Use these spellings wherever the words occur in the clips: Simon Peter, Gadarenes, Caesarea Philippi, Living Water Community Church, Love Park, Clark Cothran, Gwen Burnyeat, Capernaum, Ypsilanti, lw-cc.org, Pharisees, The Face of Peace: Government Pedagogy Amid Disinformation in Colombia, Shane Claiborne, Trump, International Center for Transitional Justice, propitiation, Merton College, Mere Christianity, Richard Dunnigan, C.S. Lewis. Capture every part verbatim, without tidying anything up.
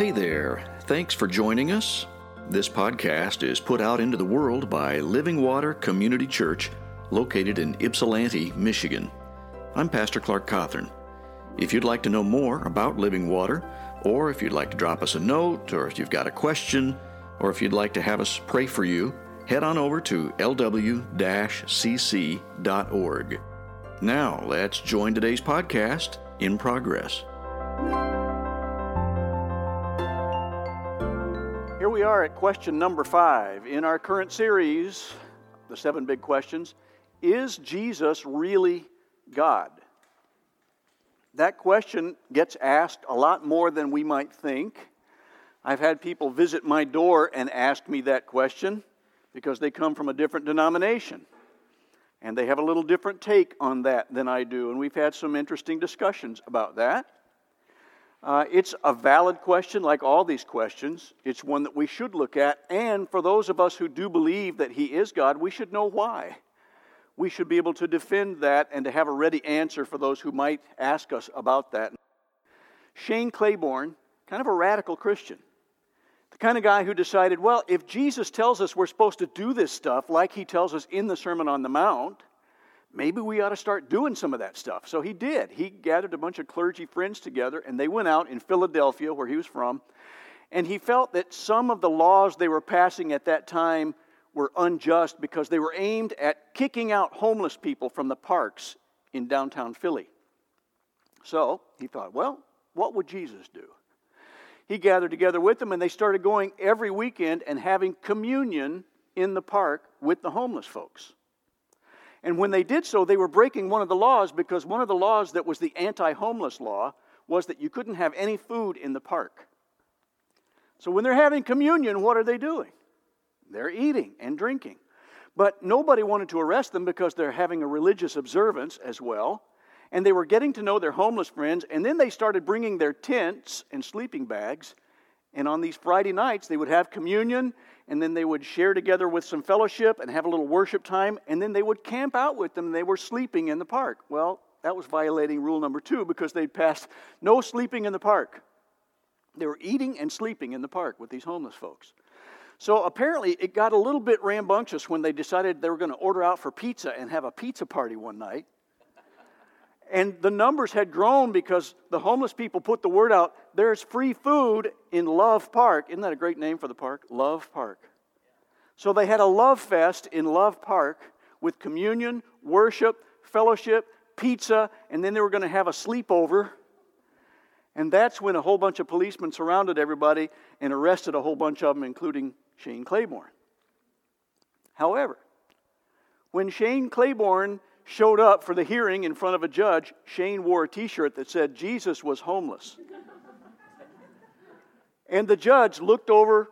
Hey there, thanks for joining us. This podcast is put out into the world by Living Water Community Church, located in Ypsilanti, Michigan. I'm Pastor Clark Cothran. If you'd like to know more about Living Water, or if you'd like to drop us a note, or if you've got a question, or if you'd like to have us pray for you, head on over to L W dash C C dot org. Now, let's join today's podcast, In Progress. Here we are at question number five in our current series, the seven big questions. Is Jesus really God? That question gets asked a lot more than we might think. I've had people visit my door and ask me that question because they come from a different denomination, and they have a little different take on that than I do, and we've had some interesting discussions about that. Uh, it's a valid question, like all these questions. It's one that we should look at, and for those of us who do believe that He is God, we should know why. We should be able to defend that and to have a ready answer for those who might ask us about that. Shane Claiborne, kind of a radical Christian, the kind of guy who decided, well, if Jesus tells us we're supposed to do this stuff like He tells us in the Sermon on the Mount, maybe we ought to start doing some of that stuff. So he did. He gathered a bunch of clergy friends together, and they went out in Philadelphia, where he was from, and he felt that some of the laws they were passing at that time were unjust because they were aimed at kicking out homeless people from the parks in downtown Philly. So he thought, well, what would Jesus do? He gathered together with them, and they started going every weekend and having communion in the park with the homeless folks. And when they did so, they were breaking one of the laws, because one of the laws that was the anti-homeless law was that you couldn't have any food in the park. So when they're having communion, what are they doing? They're eating and drinking. But nobody wanted to arrest them because they're having a religious observance as well. And they were getting to know their homeless friends, and then they started bringing their tents and sleeping bags. And on these Friday nights, they would have communion, and then they would share together with some fellowship and have a little worship time, and then they would camp out with them, and they were sleeping in the park. Well, that was violating rule number two, because they'd passed no sleeping in the park. They were eating and sleeping in the park with these homeless folks. So apparently, it got a little bit rambunctious when they decided they were going to order out for pizza and have a pizza party one night. And the numbers had grown because the homeless people put the word out, there's free food in Love Park. Isn't that a great name for the park? Love Park. So they had a love fest in Love Park with communion, worship, fellowship, pizza, and then they were going to have a sleepover. And that's when a whole bunch of policemen surrounded everybody and arrested a whole bunch of them, including Shane Claiborne. However, when Shane Claiborne showed up for the hearing in front of a judge, Shane wore a t-shirt that said, Jesus was homeless. And the judge looked over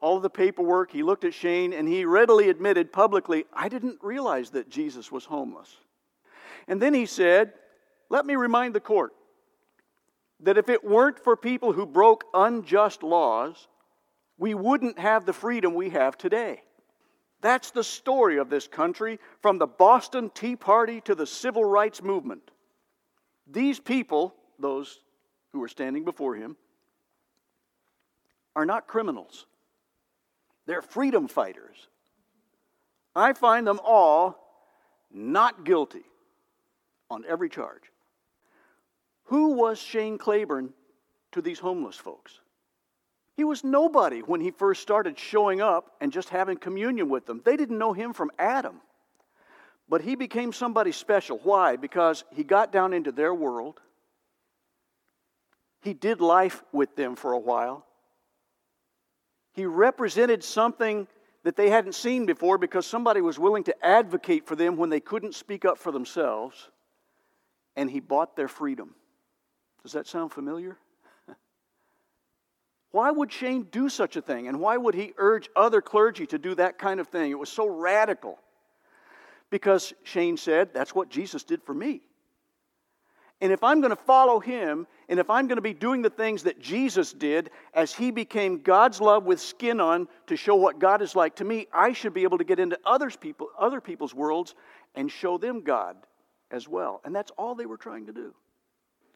all of the paperwork, he looked at Shane, and he readily admitted publicly, I didn't realize that Jesus was homeless. And then he said, let me remind the court that if it weren't for people who broke unjust laws, we wouldn't have the freedom we have today. That's the story of this country, from the Boston Tea Party to the Civil Rights Movement. These people, those who are standing before him, are not criminals. They're freedom fighters. I find them all not guilty on every charge. Who was Shane Claiborne to these homeless folks? He was nobody when he first started showing up and just having communion with them. They didn't know him from Adam. But he became somebody special. Why? Because he got down into their world. He did life with them for a while. He represented something that they hadn't seen before, because somebody was willing to advocate for them when they couldn't speak up for themselves. And he bought their freedom. Does that sound familiar? Why would Shane do such a thing? And why would he urge other clergy to do that kind of thing? It was so radical. Because Shane said, that's what Jesus did for me. And if I'm going to follow him, and if I'm going to be doing the things that Jesus did as he became God's love with skin on to show what God is like to me, I should be able to get into others people, other people's worlds and show them God as well. And that's all they were trying to do.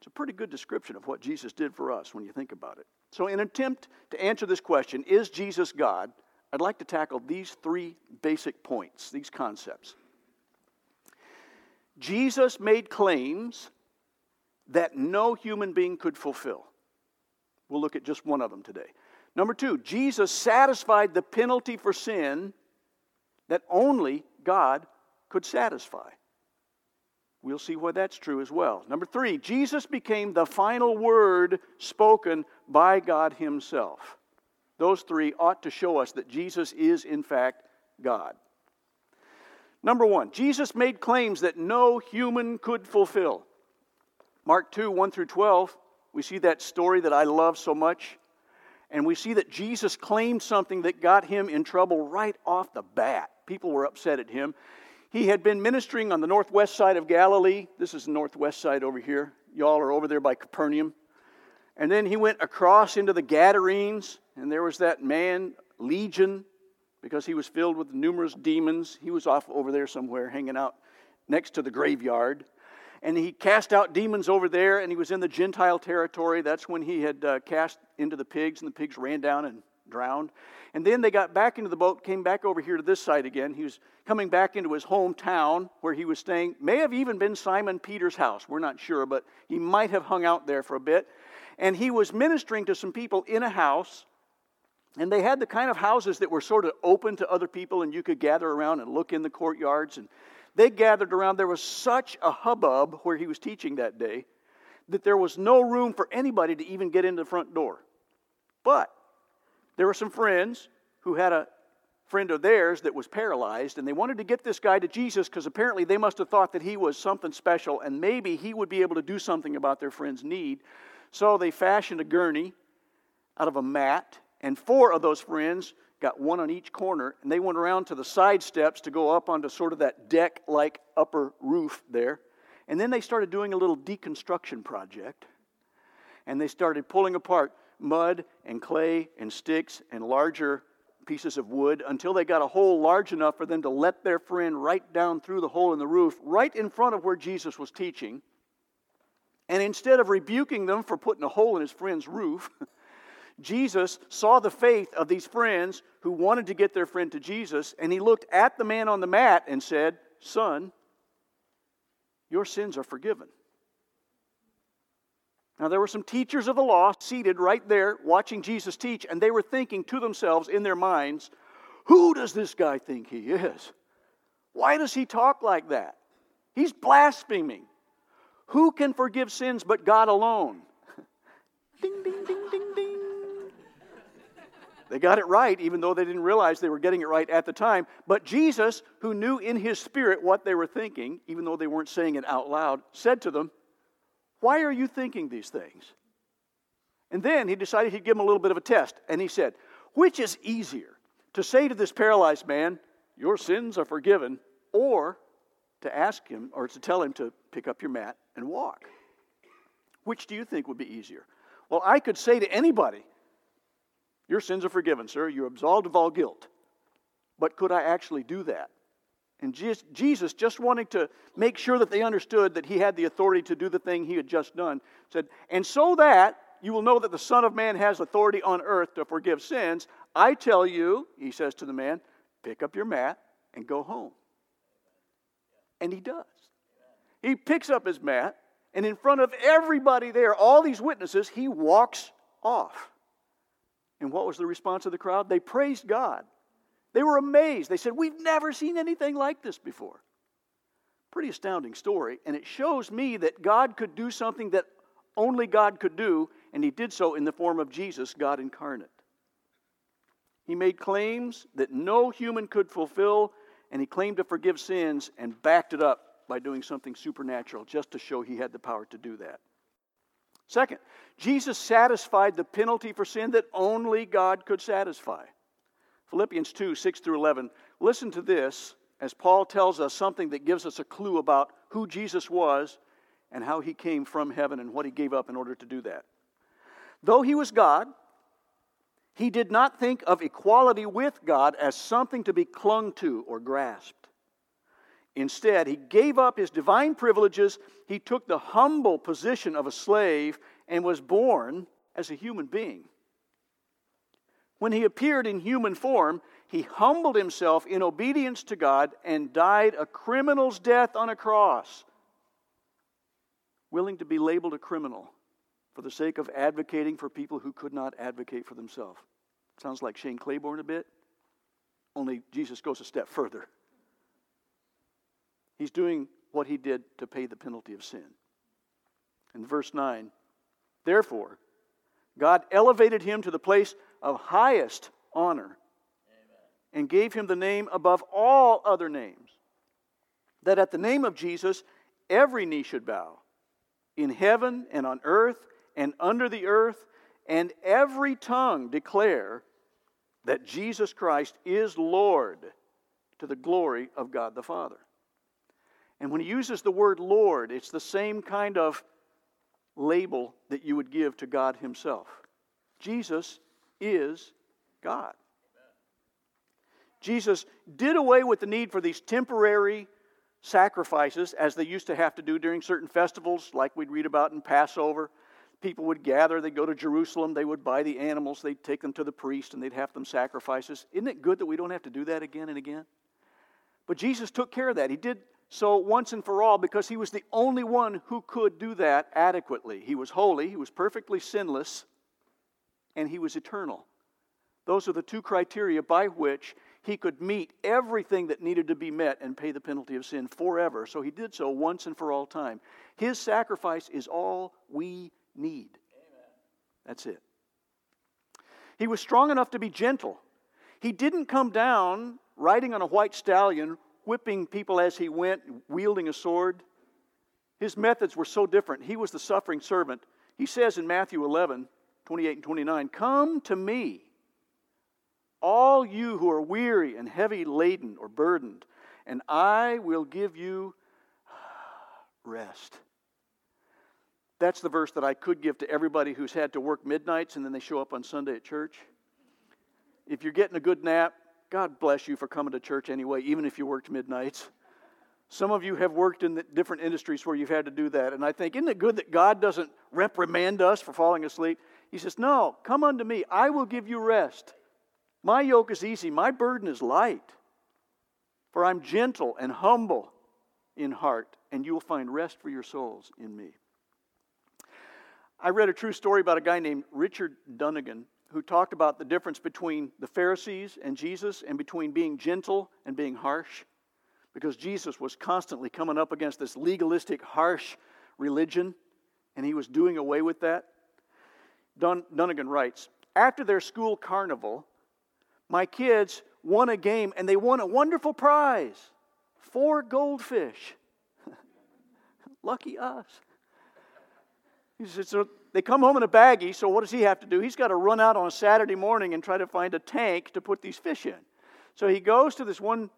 It's a pretty good description of what Jesus did for us when you think about it. So in an attempt to answer this question, is Jesus God? I'd like to tackle these three basic points, these concepts. Jesus made claims that no human being could fulfill. We'll look at just one of them today. Number two, Jesus satisfied the penalty for sin that only God could satisfy. We'll see why that's true as well. Number three, Jesus became the final word spoken by God himself. Those three ought to show us that Jesus is, in fact, God. Number one, Jesus made claims that no human could fulfill. Mark two, one through twelve, we see that story that I love so much. And we see that Jesus claimed something that got him in trouble right off the bat. People were upset at him. He had been ministering on the northwest side of Galilee. This is the northwest side over here. Y'all are over there by Capernaum. And then he went across into the Gadarenes, and there was that man, Legion, because he was filled with numerous demons. He was off over there somewhere, hanging out next to the graveyard. And he cast out demons over there, and he was in the Gentile territory. That's when he had uh, cast into the pigs, and the pigs ran down and drowned. And then they got back into the boat, came back over here to this side again. He was coming back into his hometown where he was staying. May have even been Simon Peter's house. We're not sure, but he might have hung out there for a bit. And he was ministering to some people in a house. And they had the kind of houses that were sort of open to other people, and you could gather around and look in the courtyards. And they gathered around. There was such a hubbub where he was teaching that day that there was no room for anybody to even get into the front door. But there were some friends who had a friend of theirs that was paralyzed, and they wanted to get this guy to Jesus because apparently they must have thought that he was something special, and maybe he would be able to do something about their friend's need. So they fashioned a gurney out of a mat, and four of those friends got one on each corner, and they went around to the side steps to go up onto sort of that deck-like upper roof there. And then they started doing a little deconstruction project, and they started pulling apart mud and clay and sticks and larger pieces of wood until they got a hole large enough for them to let their friend right down through the hole in the roof, right in front of where Jesus was teaching. And instead of rebuking them for putting a hole in his friend's roof, Jesus saw the faith of these friends who wanted to get their friend to Jesus, and he looked at the man on the mat and said, "Son, your sins are forgiven." Now there were some teachers of the law seated right there watching Jesus teach, and they were thinking to themselves in their minds, "Who does this guy think he is? Why does he talk like that? He's blaspheming. Who can forgive sins but God alone?" Ding, ding, ding, ding, ding. They got it right, even though they didn't realize they were getting it right at the time. But Jesus, who knew in his spirit what they were thinking, even though they weren't saying it out loud, said to them, "Why are you thinking these things?" And then he decided he'd give them a little bit of a test. And he said, "Which is easier, to say to this paralyzed man, 'Your sins are forgiven,' or to ask him, or to tell him to pick up your mat and walk? Which do you think would be easier?" "Well, I could say to anybody, 'Your sins are forgiven, sir. You're absolved of all guilt.' But could I actually do that?" And Jesus, just wanting to make sure that they understood that he had the authority to do the thing he had just done, said, "And so that you will know that the Son of Man has authority on earth to forgive sins, I tell you," he says to the man, "pick up your mat and go home." And he does. He picks up his mat, and in front of everybody there, all these witnesses, he walks off. And what was the response of the crowd? They praised God. They were amazed. They said, "We've never seen anything like this before." Pretty astounding story. And it shows me that God could do something that only God could do, and he did so in the form of Jesus, God incarnate. He made claims that no human could fulfill, and he claimed to forgive sins and backed it up by doing something supernatural just to show he had the power to do that. Second, Jesus satisfied the penalty for sin that only God could satisfy. Philippians two, six through eleven. Listen to this as Paul tells us something that gives us a clue about who Jesus was and how he came from heaven and what he gave up in order to do that. "Though he was God, he did not think of equality with God as something to be clung to or grasped. Instead, he gave up his divine privileges, he took the humble position of a slave, and was born as a human being. When he appeared in human form, he humbled himself in obedience to God and died a criminal's death on a cross, willing to be labeled a criminal for the sake of advocating for people who could not advocate for themselves. Sounds like Shane Claiborne a bit, only Jesus goes a step further. He's doing what he did to pay the penalty of sin. In verse nine, therefore, God elevated him to the place of highest honor. Amen. And gave him the name above all other names, that at the name of Jesus every knee should bow, in heaven and on earth and under the earth, and every tongue declare that Jesus Christ is Lord, to the glory of God the Father. And when he uses the word Lord, it's the same kind of label that you would give to God himself. Jesus is God. Amen. Jesus did away with the need for these temporary sacrifices, as they used to have to do during certain festivals, like we'd read about in Passover. People would gather, they'd go to Jerusalem, they would buy the animals, they'd take them to the priest, and they'd have them sacrifices. Isn't it good that we don't have to do that again and again? But Jesus took care of that. He did so once and for all, because he was the only one who could do that adequately. He was holy, he was perfectly sinless, and he was eternal. Those are the two criteria by which he could meet everything that needed to be met and pay the penalty of sin forever. So he did so once and for all time. His sacrifice is all we need. Amen. That's it. He was strong enough to be gentle. He didn't come down riding on a white stallion, whipping people as he went, wielding a sword. His methods were so different. He was the suffering servant. He says in Matthew eleven, twenty-eight and twenty-nine, come to me, all you who are weary and heavy laden or burdened, and I will give you rest. That's the verse that I could give to everybody who's had to work midnights and then they show up on Sunday at church. If you're getting a good nap, God bless you for coming to church anyway, even if you worked midnights. Some of you have worked in the different industries where you've had to do that. And I think, isn't it good that God doesn't reprimand us for falling asleep? He says, no, come unto me. I will give you rest. My yoke is easy. My burden is light. For I'm gentle and humble in heart, and you will find rest for your souls in me. I read a true story about a guy named Richard Dunnigan, who talked about the difference between the Pharisees and Jesus, and between being gentle and being harsh, because Jesus was constantly coming up against this legalistic, harsh religion, and he was doing away with that. Dun- Dunnigan writes, after their school carnival, my kids won a game, and they won a wonderful prize, four goldfish. Lucky us. He said, so they come home in a baggie, so what does he have to do? He's got to run out on a Saturday morning and try to find a tank to put these fish in. So he goes to this one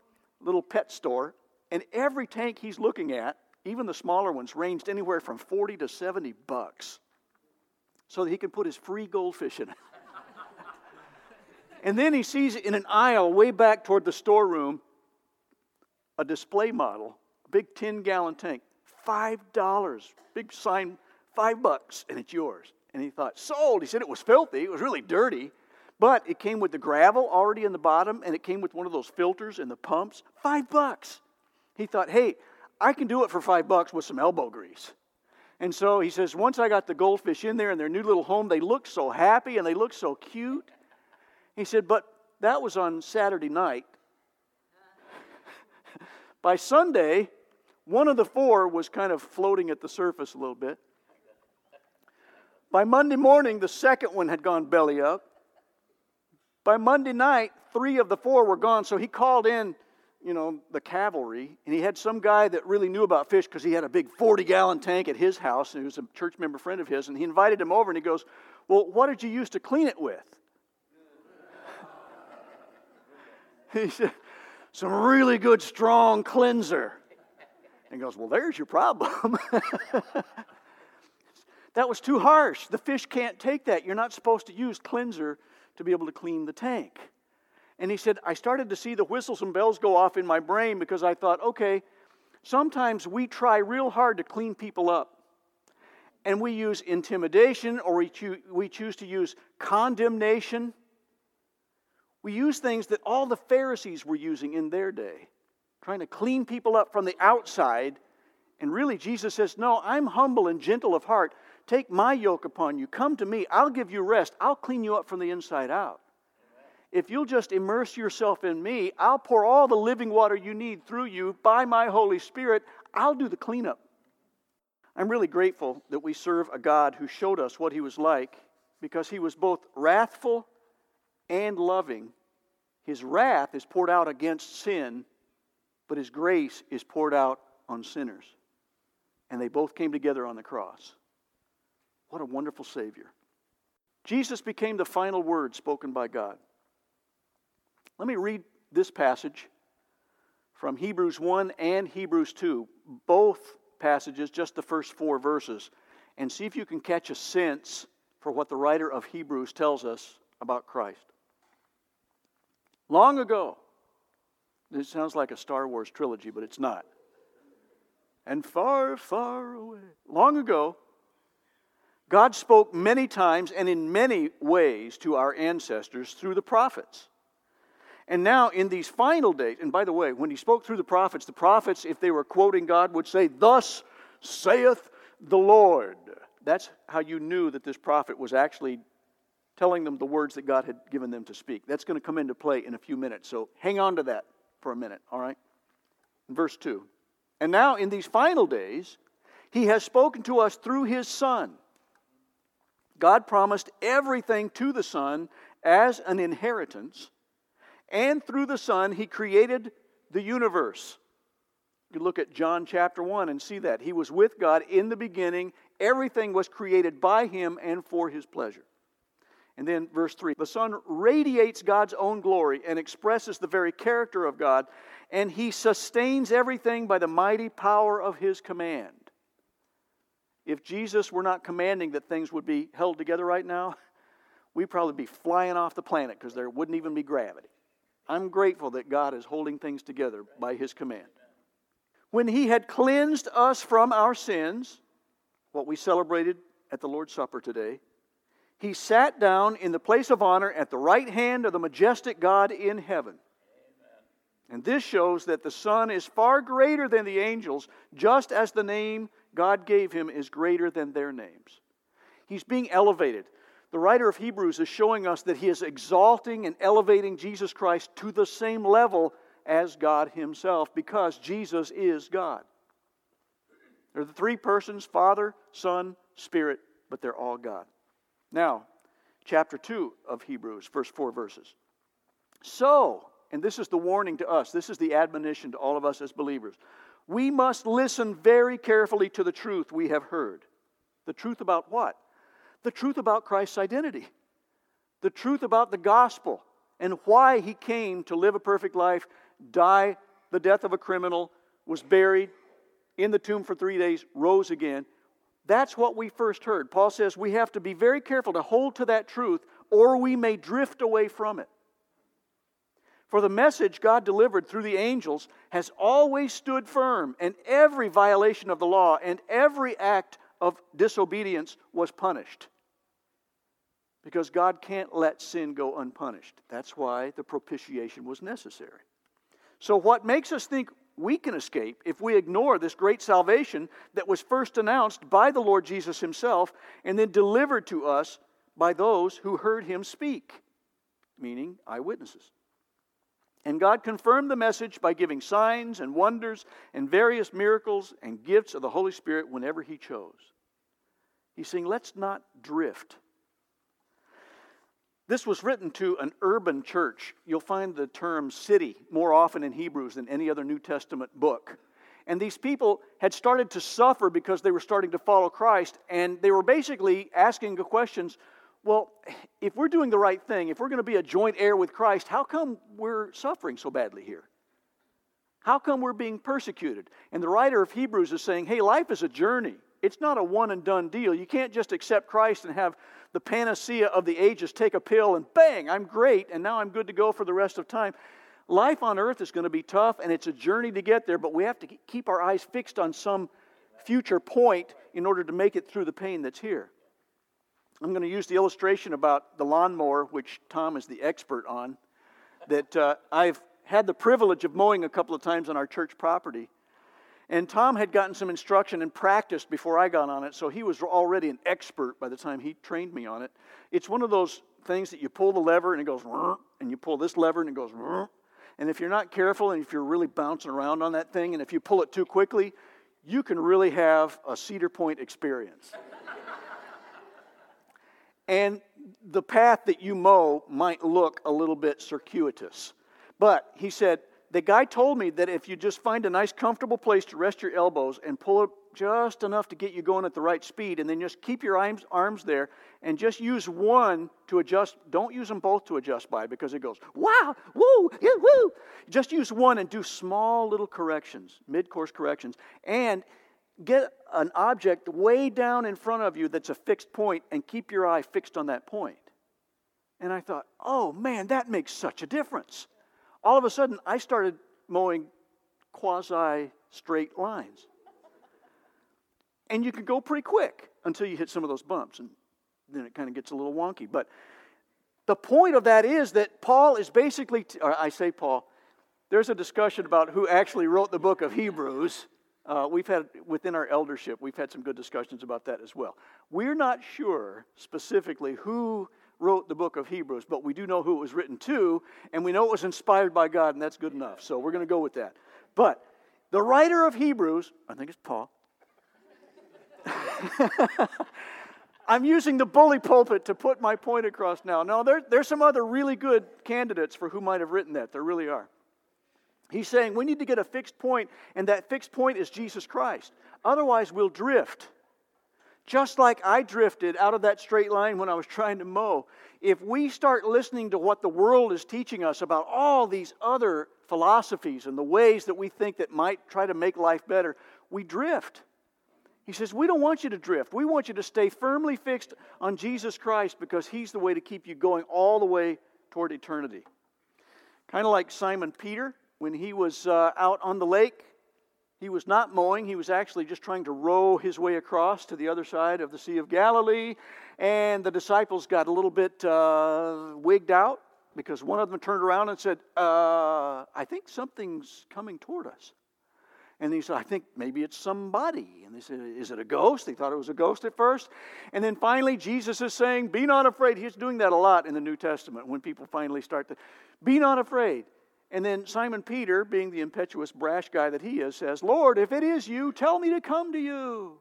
little pet store, and every tank he's looking at, even the smaller ones, ranged anywhere from forty to seventy bucks, so that he can put his free goldfish in it. And then he sees in an aisle way back toward the storeroom a display model, a big ten-gallon tank, five dollars, big sign, Five bucks, and it's yours. And he thought, sold. He said it was filthy. It was really dirty. But it came with the gravel already in the bottom, and it came with one of those filters and the pumps. Five bucks. He thought, hey, I can do it for five bucks with some elbow grease. And so he says, once I got the goldfish in there in their new little home, they looked so happy and they looked so cute. He said, but that was on Saturday night. By Sunday, one of the four was kind of floating at the surface a little bit. By Monday morning, the second one had gone belly up. By Monday night, three of the four were gone, so he called in, you know, the cavalry, and he had some guy that really knew about fish because he had a big forty-gallon tank at his house, and he was a church member friend of his, and he invited him over, and he goes, well, what did you use to clean it with? He said, some really good, strong cleanser. And he goes, well, there's your problem. That was too harsh. The fish can't take that. You're not supposed to use cleanser to be able to clean the tank. And he said, I started to see the whistles and bells go off in my brain because I thought, okay, Sometimes we try real hard to clean people up, and we use intimidation, or we, choo- we choose to use condemnation. We use things that all the Pharisees were using in their day, trying to clean people up from the outside. And really, Jesus says, no, I'm humble and gentle of heart. Take my yoke upon you. Come to me. I'll give you rest. I'll clean you up from the inside out. If you'll just immerse yourself in me, I'll pour all the living water you need through you by my Holy Spirit. I'll do the cleanup. I'm really grateful that we serve a God who showed us what he was like, because he was both wrathful and loving. His wrath is poured out against sin, but his grace is poured out on sinners. And they both came together on the cross. What a wonderful Savior. Jesus became the final word spoken by God. Let me read this passage from Hebrews one and Hebrews two, both passages, just the first four verses, and see if you can catch a sense for what the writer of Hebrews tells us about Christ. Long ago, this sounds like a Star Wars trilogy, but it's not. And far, far away, long ago, God spoke many times and in many ways to our ancestors through the prophets. And now in these final days, and by the way, when he spoke through the prophets, the prophets, if they were quoting God, would say, "Thus saith the Lord." That's how you knew that this prophet was actually telling them the words that God had given them to speak. That's going to come into play in a few minutes, so hang on to that for a minute, all right? Verse two. And now in these final days, he has spoken to us through his Son. God promised everything to the Son as an inheritance, and through the Son, he created the universe. You look at John chapter one and see that. He was with God in the beginning. Everything was created by him and for his pleasure. And then verse three, the Son radiates God's own glory and expresses the very character of God, and he sustains everything by the mighty power of his command. If Jesus were not commanding that things would be held together right now, we'd probably be flying off the planet because there wouldn't even be gravity. I'm grateful that God is holding things together by his command. When he had cleansed us from our sins, what we celebrated at the Lord's Supper today, he sat down in the place of honor at the right hand of the majestic God in heaven. Amen. And this shows that the Son is far greater than the angels, just as the name God gave him is greater than their names. He's being elevated. The writer of Hebrews is showing us that he is exalting and elevating Jesus Christ to the same level as God himself, because Jesus is God. There are the three persons, Father, Son, Spirit, but they're all God. Now, chapter two of Hebrews, first four verses. So, and this is the warning to us, this is the admonition to all of us as believers, we must listen very carefully to the truth we have heard. The truth about what? The truth about Christ's identity, the truth about the gospel, and why he came to live a perfect life, die the death of a criminal, was buried, in the tomb for three days, rose again. That's what we first heard. Paul says we have to be very careful to hold to that truth, or we may drift away from it. For the message God delivered through the angels has always stood firm, and every violation of the law and every act of disobedience was punished. Because God can't let sin go unpunished. That's why the propitiation was necessary. So what makes us think we can escape if we ignore this great salvation that was first announced by the Lord Jesus himself and then delivered to us by those who heard him speak, meaning eyewitnesses. And God confirmed the message by giving signs and wonders and various miracles and gifts of the Holy Spirit whenever he chose. He's saying, let's not drift. This was written to an urban church. You'll find the term city more often in Hebrews than any other New Testament book. And these people had started to suffer because they were starting to follow Christ, and they were basically asking the questions, well, if we're doing the right thing, if we're going to be a joint heir with Christ, how come we're suffering so badly here? How come we're being persecuted? And the writer of Hebrews is saying, hey, life is a journey. It's not a one-and-done deal. You can't just accept Christ and have the panacea of the ages, take a pill, and bang, I'm great, and now I'm good to go for the rest of time. Life on earth is going to be tough, and it's a journey to get there, but we have to keep our eyes fixed on some future point in order to make it through the pain that's here. I'm going to use the illustration about the lawnmower, which Tom is the expert on, that uh, I've had the privilege of mowing a couple of times on our church property. And Tom had gotten some instruction and practiced before I got on it, so he was already an expert by the time he trained me on it. It's one of those things that you pull the lever and it goes, and you pull this lever and it goes, and if you're not careful and if you're really bouncing around on that thing and if you pull it too quickly, you can really have a Cedar Point experience. And the path that you mow might look a little bit circuitous. But he said, the guy told me that if you just find a nice comfortable place to rest your elbows and pull up just enough to get you going at the right speed, and then just keep your arms, arms there and just use one to adjust. Don't use them both to adjust by, because it goes, wow, woo, yeah, woo. Just use one and do small little corrections, mid-course corrections, and get an object way down in front of you that's a fixed point and keep your eye fixed on that point. And I thought, oh man, that makes such a difference. All of a sudden, I started mowing quasi-straight lines. And you could go pretty quick until you hit some of those bumps, and then it kind of gets a little wonky. But the point of that is that Paul is basically, t- or I say Paul, there's a discussion about who actually wrote the book of Hebrews. Uh, we've had, within our eldership, we've had some good discussions about that as well. We're not sure specifically who wrote the book of Hebrews, but we do know who it was written to, and we know it was inspired by God, and that's good enough. So we're going to go with that. But the writer of Hebrews, I think it's Paul. I'm using the bully pulpit to put my point across now. Now, there, there's some other really good candidates for who might have written that. There really are. He's saying we need to get a fixed point, and that fixed point is Jesus Christ. Otherwise, we'll drift. Just like I drifted out of that straight line when I was trying to mow. If we start listening to what the world is teaching us about all these other philosophies and the ways that we think that might try to make life better, we drift. He says, we don't want you to drift. We want you to stay firmly fixed on Jesus Christ, because He's the way to keep you going all the way toward eternity. Kind of like Simon Peter, when he was uh, out on the lake. He was not mowing. He was actually just trying to row his way across to the other side of the Sea of Galilee. And the disciples got a little bit uh, wigged out, because one of them turned around and said, uh, I think something's coming toward us. And he said, I think maybe it's somebody. And they said, is it a ghost? They thought it was a ghost at first. And then finally, Jesus is saying, be not afraid. He's doing that a lot in the New Testament when people finally start to, be not afraid. And then Simon Peter, being the impetuous, brash guy that he is, says, Lord, if it is you, tell me to come to you.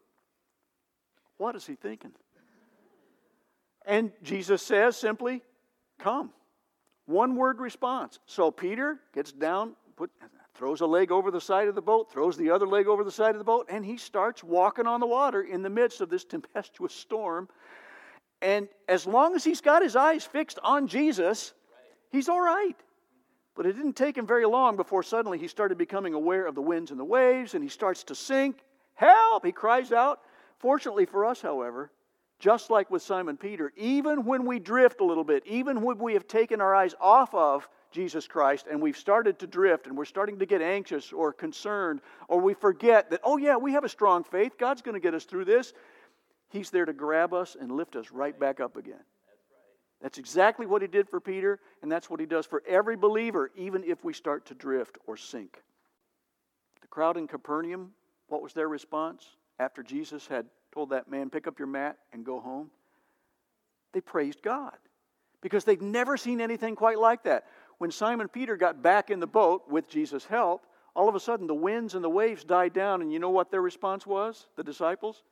What is he thinking? And Jesus says simply, come. One word response. So Peter gets down, put, throws a leg over the side of the boat, throws the other leg over the side of the boat, and he starts walking on the water in the midst of this tempestuous storm. And as long as he's got his eyes fixed on Jesus, he's all right. But it didn't take him very long before suddenly he started becoming aware of the winds and the waves, and he starts to sink. Help! He cries out. Fortunately for us, however, just like with Simon Peter, even when we drift a little bit, even when we have taken our eyes off of Jesus Christ and we've started to drift and we're starting to get anxious or concerned, or we forget that, oh yeah, we have a strong faith, God's going to get us through this, He's there to grab us and lift us right back up again. That's exactly what He did for Peter, and that's what He does for every believer, even if we start to drift or sink. The crowd in Capernaum, what was their response after Jesus had told that man, pick up your mat and go home? They praised God, because they'd never seen anything quite like that. When Simon Peter got back in the boat with Jesus' help, all of a sudden the winds and the waves died down, and you know what their response was, the disciples?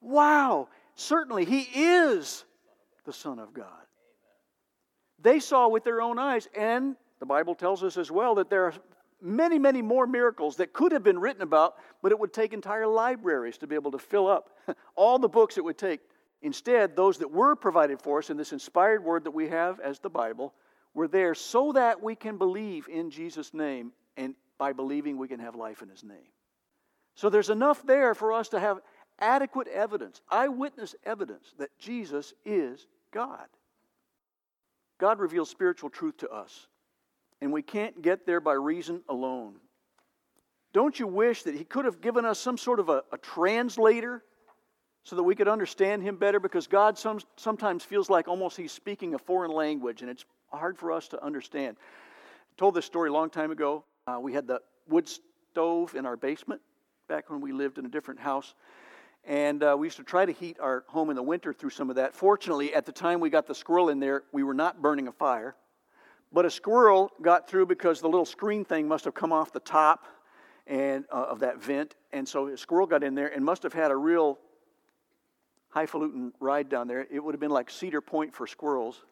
Wow, certainly He is the Son of God. Amen. They saw with their own eyes, and the Bible tells us as well that there are many, many more miracles that could have been written about, but it would take entire libraries to be able to fill up all the books it would take. Instead, those that were provided for us in this inspired word that we have as the Bible were there so that we can believe in Jesus' name, and by believing we can have life in His name. So there's enough there for us to have adequate evidence, eyewitness evidence that Jesus is God. God reveals spiritual truth to us and we can't get there by reason alone. Don't you wish that he could have given us some sort of a, a translator so that we could understand him better? Because God some, sometimes feels like almost he's speaking a foreign language, and it's hard for us to understand. I told this story a long time ago. Uh, we had the wood stove in our basement back when we lived in a different house. And uh, we used to try to heat our home in the winter through some of that. Fortunately, at the time we got the squirrel in there, we were not burning a fire. But a squirrel got through because the little screen thing must have come off the top and uh, of that vent. And so a squirrel got in there and must have had a real highfalutin ride down there. It would have been like Cedar Point for squirrels,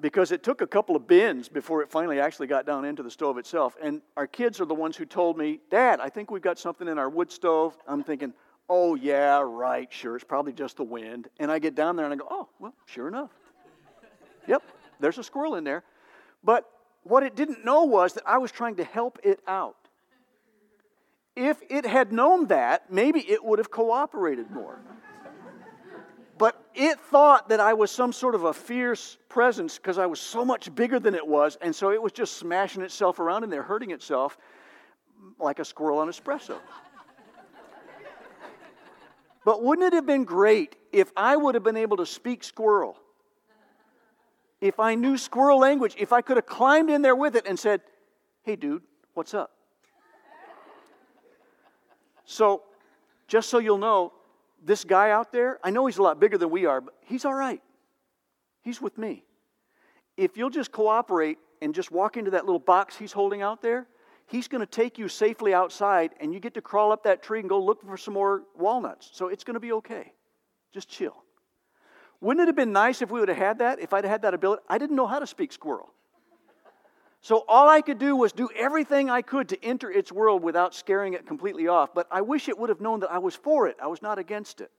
because it took a couple of bins before it finally actually got down into the stove itself. And our kids are the ones who told me, "Dad, I think we've got something in our wood stove." I'm thinking, "Oh, yeah, right, sure, it's probably just the wind." And I get down there and I go, "Oh, well, sure enough. Yep, there's a squirrel in there." But what it didn't know was that I was trying to help it out. If it had known that, maybe it would have cooperated more. But it thought that I was some sort of a fierce presence because I was so much bigger than it was, and so it was just smashing itself around in there, hurting itself like a squirrel on espresso. But wouldn't it have been great if I would have been able to speak squirrel? If I knew squirrel language, if I could have climbed in there with it and said, "Hey, dude, what's up?" So, just so you'll know, this guy out there, I know he's a lot bigger than we are, but he's all right. He's with me. If you'll just cooperate and just walk into that little box he's holding out there, he's going to take you safely outside, and you get to crawl up that tree and go look for some more walnuts. So it's going to be okay. Just chill. Wouldn't it have been nice if we would have had that, if I'd had that ability? I didn't know how to speak squirrel. So all I could do was do everything I could to enter its world without scaring it completely off. But I wish it would have known that I was for it. I was not against it.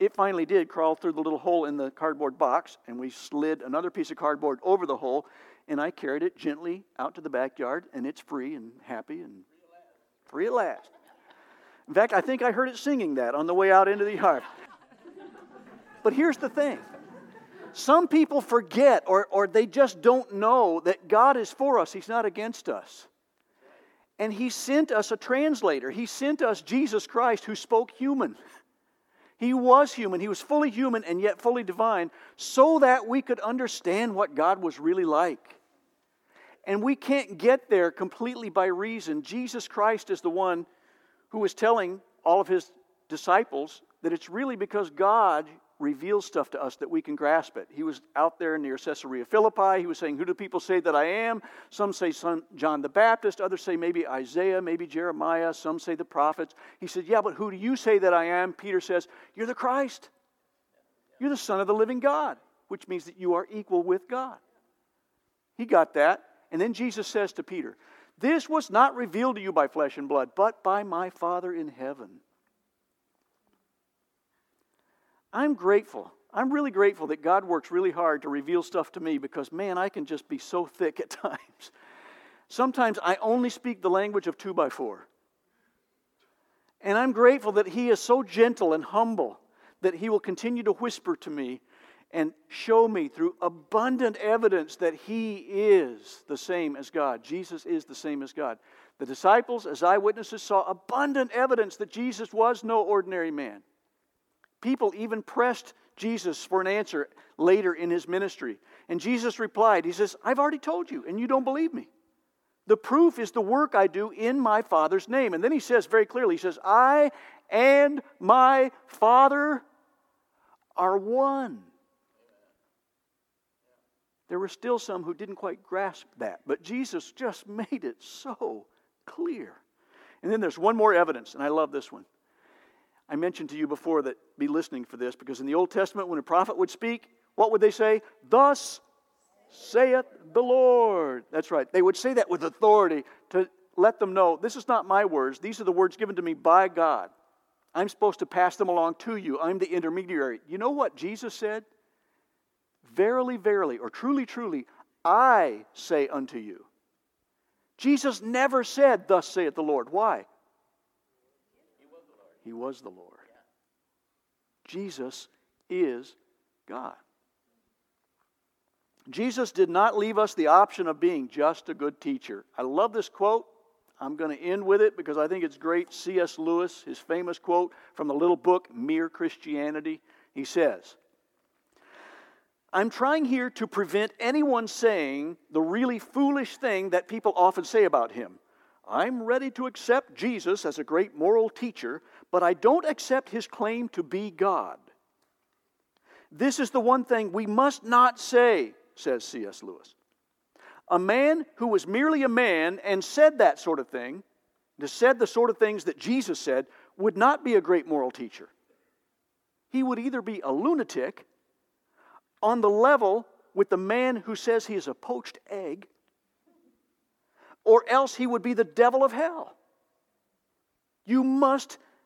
It finally did crawl through the little hole in the cardboard box, and we slid another piece of cardboard over the hole, and I carried it gently out to the backyard, and it's free and happy and free at last. In fact, I think I heard it singing that on the way out into the yard. But here's the thing. Some people forget, or, or they just don't know that God is for us. He's not against us. And he sent us a translator. He sent us Jesus Christ, who spoke human. He was human. He was fully human and yet fully divine, so that we could understand what God was really like. And we can't get there completely by reason. Jesus Christ is the one who is telling all of his disciples that it's really because God reveals stuff to us that we can grasp it. He was out there near Caesarea Philippi. He was saying, "Who do people say that I am?" Some say son John the Baptist. Others say maybe Isaiah, maybe Jeremiah. Some say the prophets. He said, "Yeah, but who do you say that I am?" Peter says, "You're the Christ. You're the Son of the living God," which means that you are equal with God. He got that. And then Jesus says to Peter, "This was not revealed to you by flesh and blood, but by my Father in heaven." I'm grateful. I'm really grateful that God works really hard to reveal stuff to me, because, man, I can just be so thick at times. Sometimes I only speak the language of two by four. And I'm grateful that he is so gentle and humble that he will continue to whisper to me and show me through abundant evidence that he is the same as God. Jesus is the same as God. The disciples, as eyewitnesses, saw abundant evidence that Jesus was no ordinary man. People even pressed Jesus for an answer later in his ministry. And Jesus replied, he says, "I've already told you, and you don't believe me. The proof is the work I do in my Father's name." And then he says very clearly, he says, "I and my Father are one." There were still some who didn't quite grasp that, but Jesus just made it so clear. And then there's one more evidence, and I love this one. I mentioned to you before that be listening for this, because in the Old Testament, when a prophet would speak, what would they say? "Thus saith the Lord." That's right. They would say that with authority to let them know, this is not my words. These are the words given to me by God. I'm supposed to pass them along to you. I'm the intermediary. You know what Jesus said? "Verily, verily," or "truly, truly, I say unto you." Jesus never said, "Thus saith the Lord." Why? He was the Lord. Jesus is God. Jesus did not leave us the option of being just a good teacher. I love this quote. I'm going to end with it because I think it's great. C S Lewis, his famous quote from the little book, Mere Christianity. He says, "I'm trying here to prevent anyone saying the really foolish thing that people often say about him. I'm ready to accept Jesus as a great moral teacher, but I don't accept his claim to be God. This is the one thing we must not say," says C S Lewis. "A man who was merely a man and said that sort of thing, said the sort of things that Jesus said, would not be a great moral teacher. He would either be a lunatic on the level with the man who says he is a poached egg, or else he would be the devil of hell. You must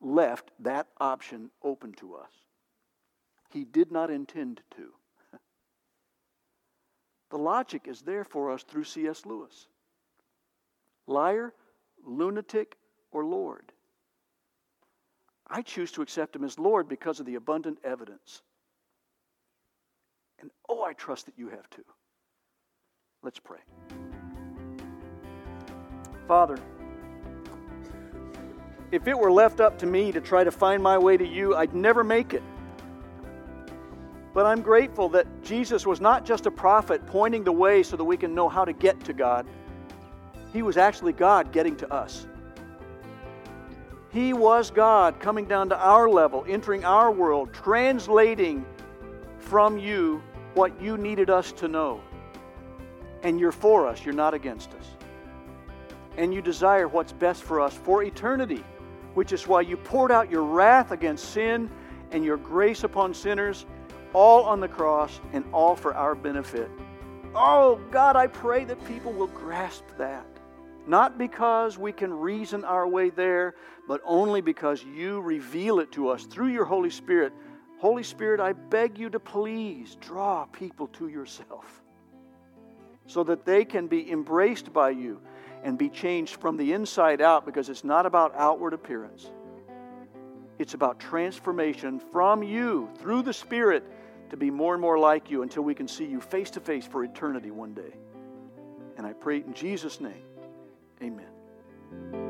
left that option open to us. He did not intend to." The logic is there for us through C S Lewis. Liar, lunatic, or Lord. I choose to accept him as Lord because of the abundant evidence. And oh, I trust that you have too. Let's pray. Father, if it were left up to me to try to find my way to you, I'd never make it. But I'm grateful that Jesus was not just a prophet pointing the way so that we can know how to get to God. He was actually God getting to us. He was God coming down to our level, entering our world, translating from you what you needed us to know. And you're for us, you're not against us. And you desire what's best for us for eternity, which is why you poured out your wrath against sin and your grace upon sinners, all on the cross and all for our benefit. Oh, God, I pray that people will grasp that. Not because we can reason our way there, but only because you reveal it to us through your Holy Spirit. Holy Spirit, I beg you to please draw people to yourself so that they can be embraced by you and be changed from the inside out, because it's not about outward appearance. It's about transformation from you through the Spirit to be more and more like you until we can see you face to face for eternity one day. And I pray it in Jesus' name. Amen.